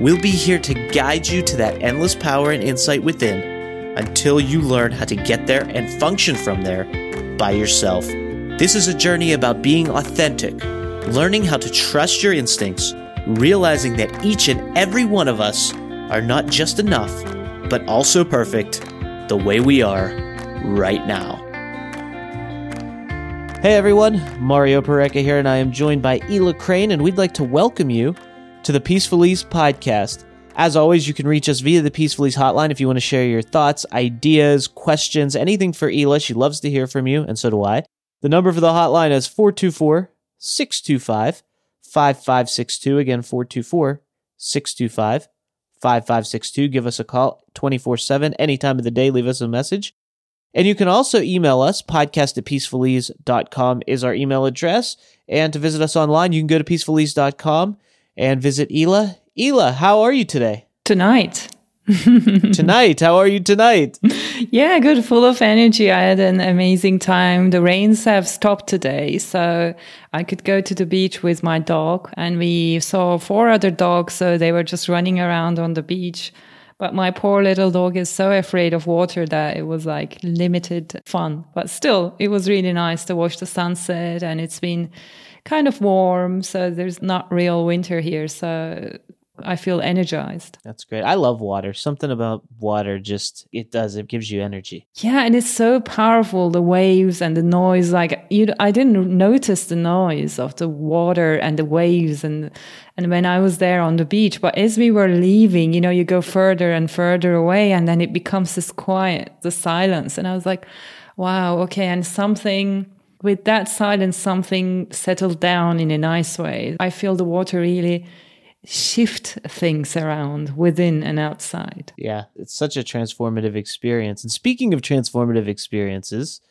We'll be here to guide you to that endless power and insight within until you learn how to get there and function from there by yourself. This is a journey about being authentic, learning how to trust your instincts, realizing that each and every one of us are not just enough, but also perfect the way we are right now. Hey everyone, Mario Pereca here, and I am joined by Ela Crane, and we'd like to welcome you to the Peaceful Ease podcast. As always, you can reach us via the Peaceful Ease hotline if you want to share your thoughts, ideas, questions, anything for Ela. She loves to hear from you, and so do I. The number for the hotline is 424-625-5562. Again, 424-625-5562. Give us a call 24/7, any time of the day. Leave us a message. And you can also email us. podcast@peacefulease.com is our email address. And to visit us online, you can go to peacefulease.com and visit Ela. Ela, how are you today? How are you tonight? Yeah, good, full of energy. I had an amazing time. The rains have stopped today, so I could go to the beach with my dog, and we saw 4 other dogs, so they were just running around on the beach. But my poor little dog is so afraid of water that it was like limited fun. But still, it was really nice to watch the sunset, and it's been kind of warm, so there's not real winter here, so I feel energized. That's great. I love water. Something about water just, it gives you energy. Yeah, and it's so powerful, the waves and the noise. Like, I didn't notice the noise of the water and the waves and when I was there on the beach. But as we were leaving, you go further and further away, and then it becomes this quiet, the silence. And I was like, wow, okay, and something with that silence, something settled down in a nice way. I feel the water really shift things around within and outside. Yeah, it's such a transformative experience. And speaking of transformative experiences,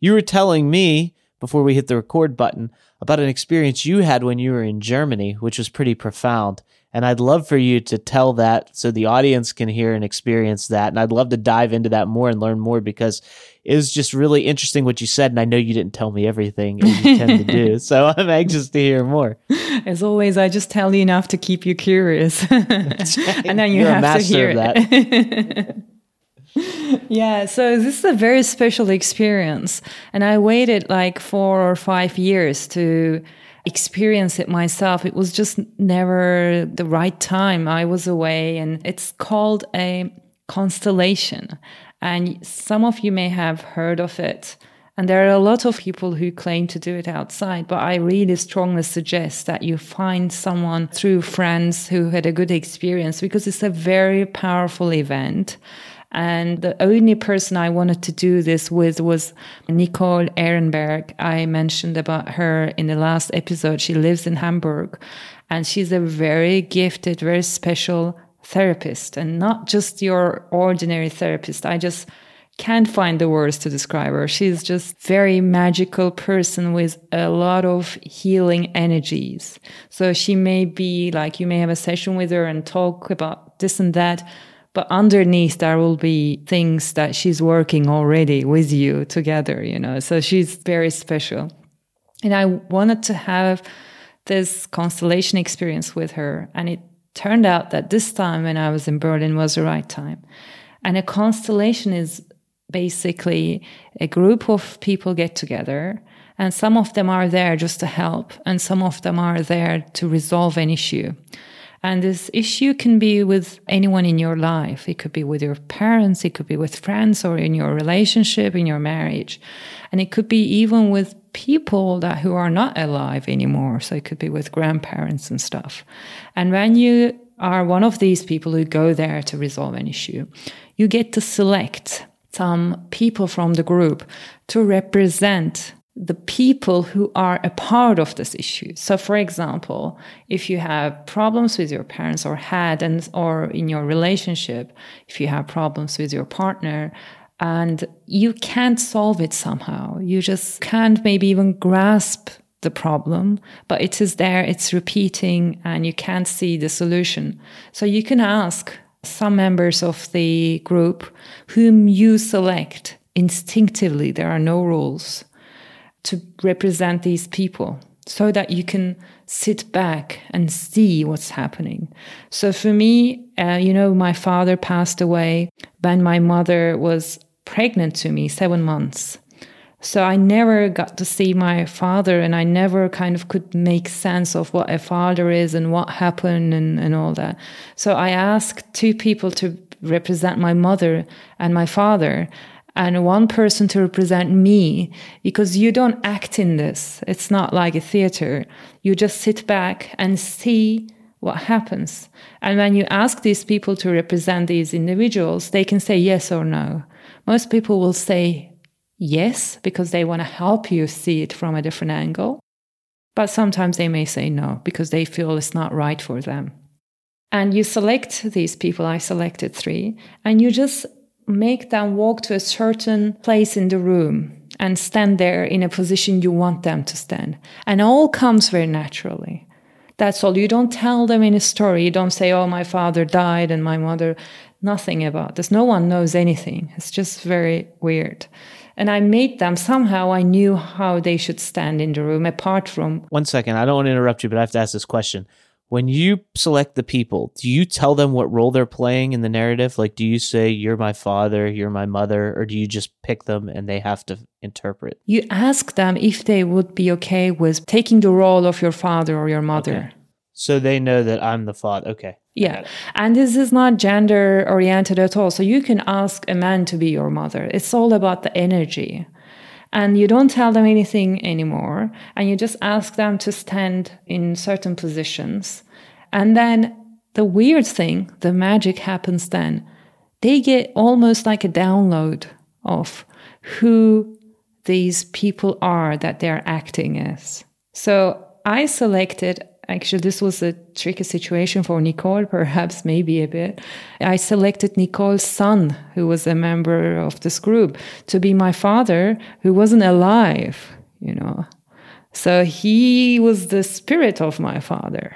you were telling me before we hit the record button about an experience you had when you were in Germany, which was pretty profound. And I'd love for you to tell that so the audience can hear and experience that. And I'd love to dive into that more and learn more, because it was just really interesting what you said. And I know you didn't tell me everything as you tend to do. So I'm anxious to hear more. As always, I just tell you enough to keep you curious. And then you're have to hear it. Yeah, so this is a very special experience. And I waited like 4 or 5 years to experience it myself. It was just never the right time. I was away, and it's called a constellation. And some of you may have heard of it. And there are a lot of people who claim to do it outside, but I really strongly suggest that you find someone through friends who had a good experience, because it's a very powerful event. And the only person I wanted to do this with was Nicole Ehrenberg. I mentioned about her in the last episode. She lives in Hamburg, and she's a very gifted, very special therapist, and not just your ordinary therapist. I just can't find the words to describe her. She's just a very magical person with a lot of healing energies. So she may be like, you may have a session with her and talk about this and that, but underneath there will be things that she's working already with you together, so she's very special. And I wanted to have this constellation experience with her. And it turned out that this time when I was in Berlin was the right time. And a constellation is basically a group of people get together, and some of them are there just to help, and some of them are there to resolve an issue. And this issue can be with anyone in your life. It could be with your parents, it could be with friends, or in your relationship, in your marriage. And it could be even with people that who are not alive anymore. So it could be with grandparents and stuff. And when you are one of these people who go there to resolve an issue, you get to select some people from the group to represent the people who are a part of this issue. So, for example, if you have problems with your parents or had, and or in your relationship, if you have problems with your partner and you can't solve it somehow, you just can't maybe even grasp the problem, but it is there, it's repeating, and you can't see the solution. So you can ask some members of the group whom you select instinctively, there are no rules, to represent these people so that you can sit back and see what's happening. So for me, my father passed away when my mother was pregnant to me, 7 months. So I never got to see my father, and I never kind of could make sense of what a father is and what happened and all that. So I asked two people to represent my mother and my father, and one person to represent me, because you don't act in this. It's not like a theater. You just sit back and see what happens. And when you ask these people to represent these individuals, they can say yes or no. Most people will say yes, because they want to help you see it from a different angle. But sometimes they may say no, because they feel it's not right for them. And you select these people. I selected 3, and you just make them walk to a certain place in the room and stand there in a position you want them to stand. And all comes very naturally. That's all. You don't tell them in a story. You don't say, oh, my father died and my mother, nothing about this. No one knows anything. It's just very weird. And I made them, somehow I knew how they should stand in the room apart from... One second, I don't want to interrupt you, but I have to ask this question. When you select the people, do you tell them what role they're playing in the narrative? Like, do you say, you're my father, you're my mother, or do you just pick them and they have to interpret? You ask them if they would be okay with taking the role of your father or your mother. Okay. So they know that I'm the father. Okay. Yeah. And this is not gender oriented at all. So you can ask a man to be your mother. It's all about the energy. And you don't tell them anything anymore. And you just ask them to stand in certain positions. And then the weird thing, the magic happens then. They get almost like a download of who these people are that they're acting as. So I selected, actually this was a tricky situation for Nicole, perhaps, maybe a bit. I selected Nicole's son, who was a member of this group, to be my father, who wasn't alive, you know. So he was the spirit of my father.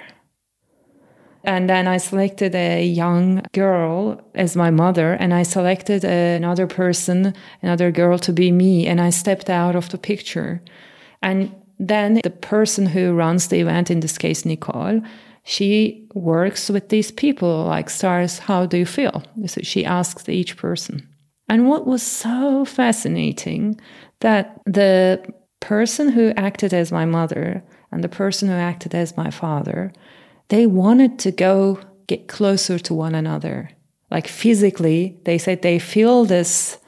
And then I selected a young girl as my mother, and I selected another person, another girl, to be me, and I stepped out of the picture. And then the person who runs the event, in this case, Nicole, she works with these people, like stars, how do you feel? So she asks each person. And what was so fascinating, that the person who acted as my mother and the person who acted as my father, they wanted to go get closer to one another. Like physically, they said they feel this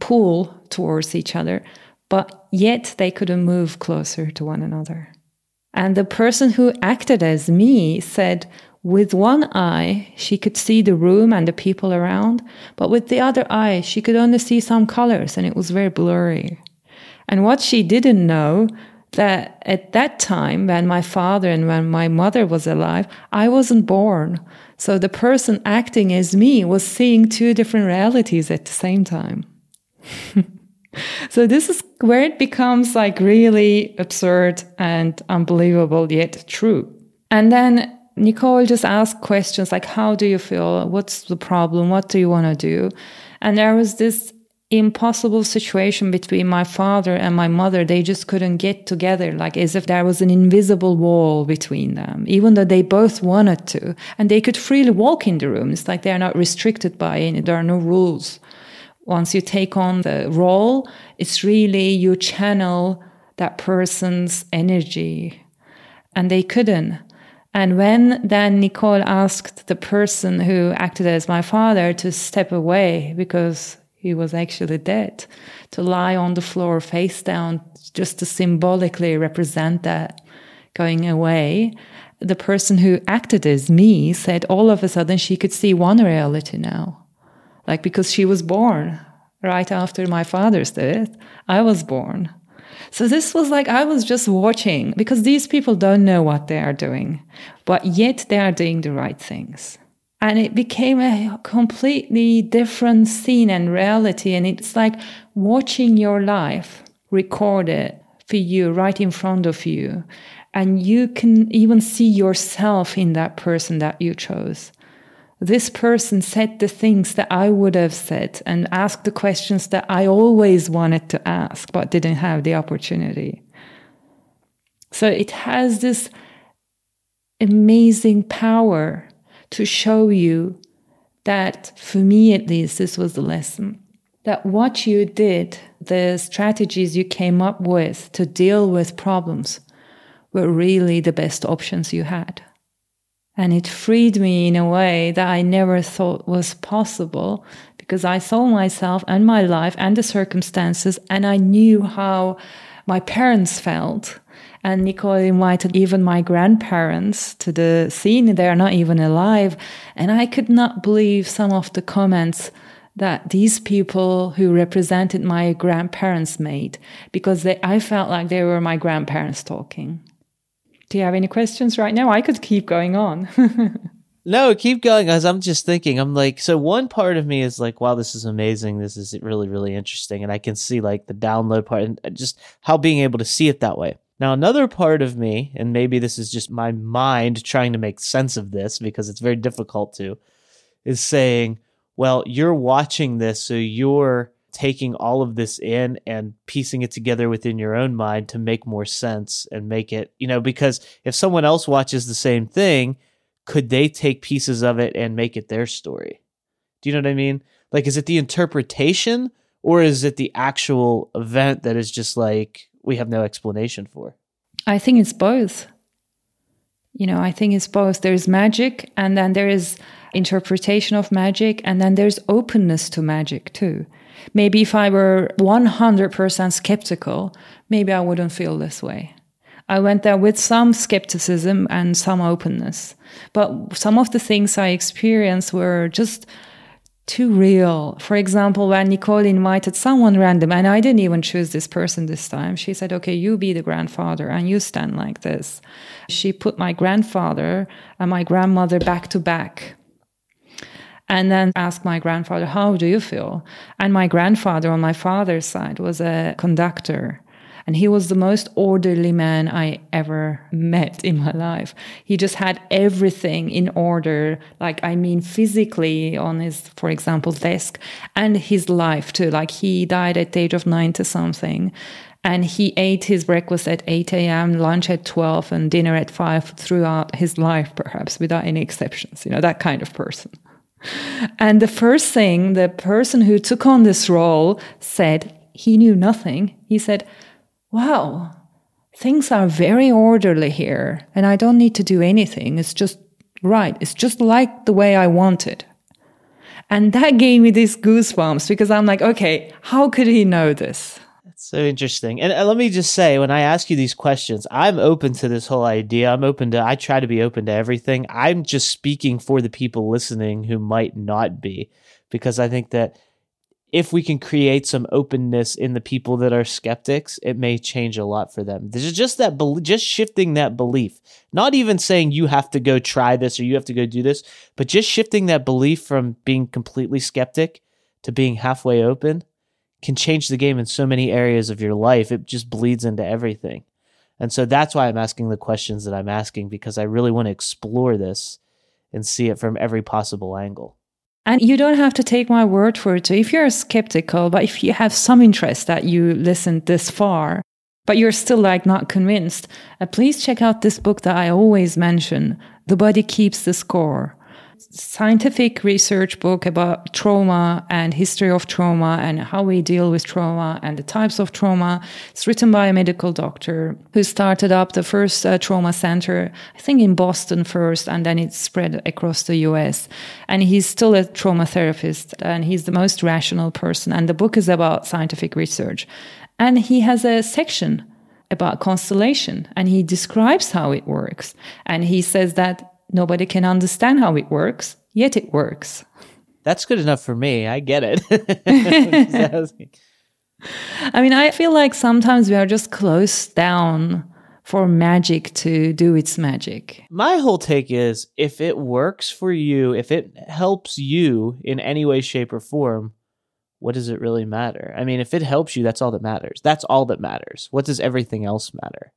pull towards each other, but yet they couldn't move closer to one another. And the person who acted as me said with one eye she could see the room and the people around, but with the other eye she could only see some colors, and it was very blurry. And what she didn't know, that at that time when my father and when my mother was alive, I wasn't born. So the person acting as me was seeing two different realities at the same time. So this is where it becomes like really absurd and unbelievable, yet true. And then Nicole just asked questions like, how do you feel? What's the problem? What do you want to do? And there was this impossible situation between my father and my mother. They just couldn't get together, like as if there was an invisible wall between them, even though they both wanted to. And they could freely walk in the room. It's like they're not restricted by any, there are no rules. Once you take on the role, it's really you channel that person's energy. And they couldn't. And when then Nicole asked the person who acted as my father to step away, because he was actually dead, to lie on the floor face down, just to symbolically represent that going away, the person who acted as me said all of a sudden she could see one reality now. Like, because she was born right after my father's death, I was born. So this was like, I was just watching, because these people don't know what they are doing, but yet they are doing the right things. And it became a completely different scene and reality. And it's like watching your life recorded for you right in front of you. And you can even see yourself in that person that you chose. This person said the things that I would have said and asked the questions that I always wanted to ask, but didn't have the opportunity. So it has this amazing power to show you that, for me at least, this was the lesson, that what you did, the strategies you came up with to deal with problems were really the best options you had. And it freed me in a way that I never thought was possible, because I saw myself and my life and the circumstances, and I knew how my parents felt. And Nicole invited even my grandparents to the scene. They are not even alive. And I could not believe some of the comments that these people who represented my grandparents made, because I felt like they were my grandparents talking. Do you have any questions right now? I could keep going on. No, keep going. As I'm just thinking, I'm like, so one part of me is like, wow, this is amazing. This is really, really interesting. And I can see like the download part and just how being able to see it that way. Now, another part of me, and maybe this is just my mind trying to make sense of this because it's very difficult to, is saying, well, you're watching this, so you're taking all of this in and piecing it together within your own mind to make more sense and make it, because if someone else watches the same thing, could they take pieces of it and make it their story? Do you know what I mean? Like, is it the interpretation or is it the actual event that is just like, we have no explanation for? I think it's both. I think it's both. There's magic, and then there is interpretation of magic, and then there's openness to magic too. Maybe if I were 100% skeptical, maybe I wouldn't feel this way. I went there with some skepticism and some openness. But some of the things I experienced were just too real. For example, when Nicole invited someone random, and I didn't even choose this person this time, she said, okay, you be the grandfather and you stand like this. She put my grandfather and my grandmother back to back and then asked my grandfather, how do you feel? And my grandfather on my father's side was a conductor. And he was the most orderly man I ever met in my life. He just had everything in order, physically on his, for example, desk, and his life too. Like, he died at the age of 90-something. And he ate his breakfast at 8 a.m., lunch at 12, and dinner at 5 throughout his life, perhaps, without any exceptions. That kind of person. And the first thing the person who took on this role said, he knew nothing. He said, wow, things are very orderly here and I don't need to do anything. It's just right. It's just like the way I want it. And that gave me these goosebumps because I'm like, okay, how could he know this? That's so interesting. And let me just say, when I ask you these questions, I'm open to this whole idea. I try to be open to everything. I'm just speaking for the people listening who might not be, because I think that if we can create some openness in the people that are skeptics, it may change a lot for them. This is just that, just shifting that belief, not even saying you have to go try this or you have to go do this, but just shifting that belief from being completely skeptic to being halfway open can change the game in so many areas of your life. It just bleeds into everything. And so that's why I'm asking the questions that I'm asking, because I really want to explore this and see it from every possible angle. And you don't have to take my word for it too. If you're skeptical, but if you have some interest that you listened this far, but you're still not convinced, please check out this book that I always mention, The Body Keeps the Score. Scientific research book about trauma and history of trauma and how we deal with trauma and the types of trauma. It's written by a medical doctor who started up the first trauma center, I think in Boston first, and then it spread across the US. And he's still a trauma therapist and he's the most rational person. And the book is about scientific research. And he has a section about constellation and he describes how it works. And he says that nobody can understand how it works, yet it works. That's good enough for me. I get it. I mean, I feel like sometimes we are just closed down for magic to do its magic. My whole take is, if it works for you, if it helps you in any way, shape, or form, what does it really matter? I mean, if it helps you, that's all that matters. That's all that matters. What does everything else matter?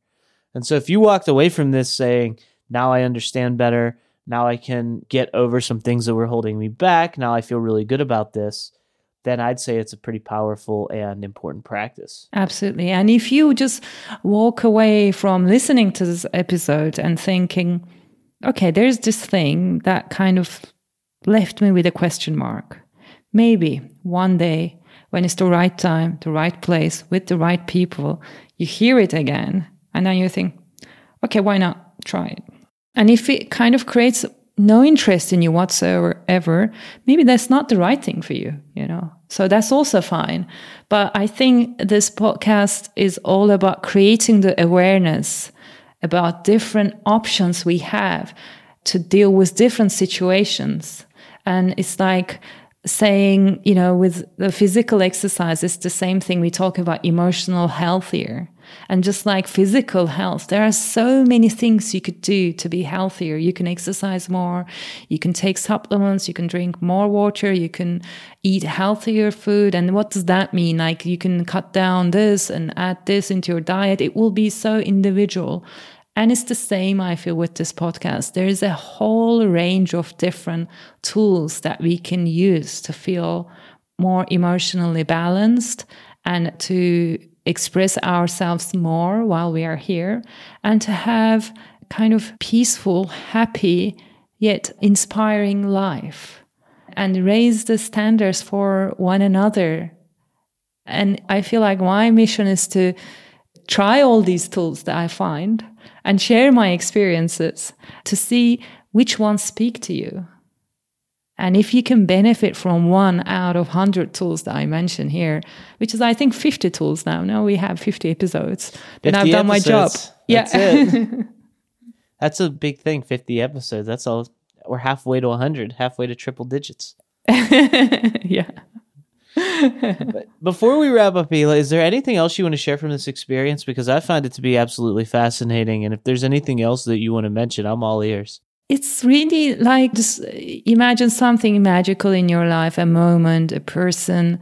And so if you walked away from this saying, now I understand better, now I can get over some things that were holding me back, now I feel really good about this, then I'd say it's a pretty powerful and important practice. Absolutely. And if you just walk away from listening to this episode and thinking, okay, there's this thing that kind of left me with a question mark. Maybe one day when it's the right time, the right place, with the right people, you hear it again. And then you think, okay, why not try it? And if it kind of creates no interest in you whatsoever, maybe that's not the right thing for you, you know? So that's also fine. But I think this podcast is all about creating the awareness about different options we have to deal with different situations. And it's like saying, you know, with the physical exercise, it's the same thing. We talk about emotional health here. And just like physical health, there are so many things you could do to be healthier. You can exercise more, you can take supplements, you can drink more water, you can eat healthier food. And what does that mean? Like, you can cut down this and add this into your diet. It will be so individual. And it's the same, I feel, with this podcast. There is a whole range of different tools that we can use to feel more emotionally balanced and to express ourselves more while we are here, and to have kind of peaceful, happy, yet inspiring life, and raise the standards for one another. And I feel like my mission is to try all these tools that I find and share my experiences to see which ones speak to you. And if you can benefit from one out of 100 tools that I mention here, which is, I think, 50 tools now. No, we have 50 episodes. Then I've done my job. That's it. That's a big thing, 50 episodes. That's all. We're halfway to 100, halfway to triple digits. Yeah. But before we wrap up, Ela, is there anything else you want to share from this experience? Because I find it to be absolutely fascinating. And if there's anything else that you want to mention, I'm all ears. It's really like, just imagine something magical in your life, a moment, a person,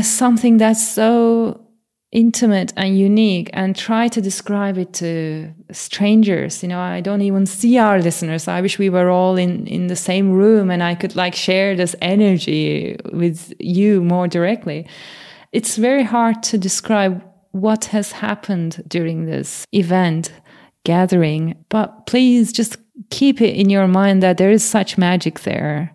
something that's so intimate and unique, and try to describe it to strangers. You know, I don't even see our listeners. I wish we were all in the same room and I could like share this energy with you more directly. It's very hard to describe what has happened during this event. Gathering, but please just keep it in your mind that there is such magic there.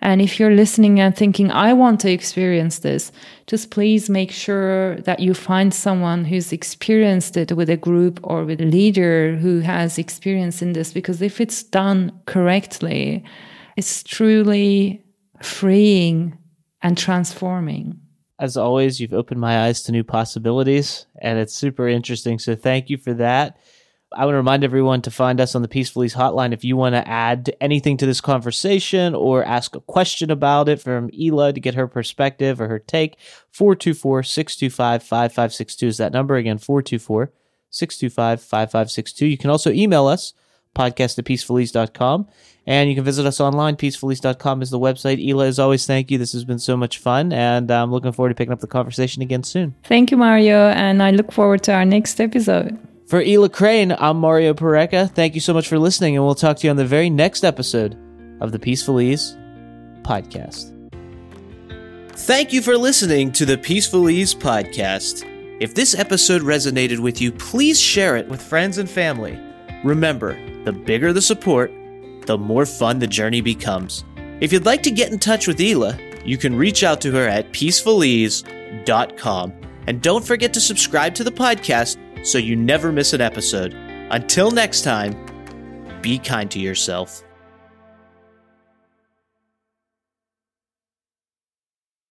And if you're listening and thinking, I want to experience this, just please make sure that you find someone who's experienced it with a group or with a leader who has experience in this, because if it's done correctly, it's truly freeing and transforming. As always, you've opened my eyes to new possibilities, and it's super interesting. So thank you for that. I want to remind everyone to find us on the Peaceful Ease hotline. If you want to add anything to this conversation or ask a question about it from Ela to get her perspective or her take, 424-625-5562 is that number. Again, 424-625-5562. You can also email us, podcast@peacefulease.com, and you can visit us online. Peacefulease.com is the website. Ela, as always, thank you. This has been so much fun, and I'm looking forward to picking up the conversation again soon. Thank you, Mario, and I look forward to our next episode. For Ela Crane, I'm Mario Pereca. Thank you so much for listening, and we'll talk to you on the very next episode of the Peaceful Ease podcast. Thank you for listening to the Peaceful Ease podcast. If this episode resonated with you, please share it with friends and family. Remember, the bigger the support, the more fun the journey becomes. If you'd like to get in touch with Ela, you can reach out to her at peacefulease.com. And don't forget to subscribe to the podcast so you never miss an episode. Until next time, be kind to yourself.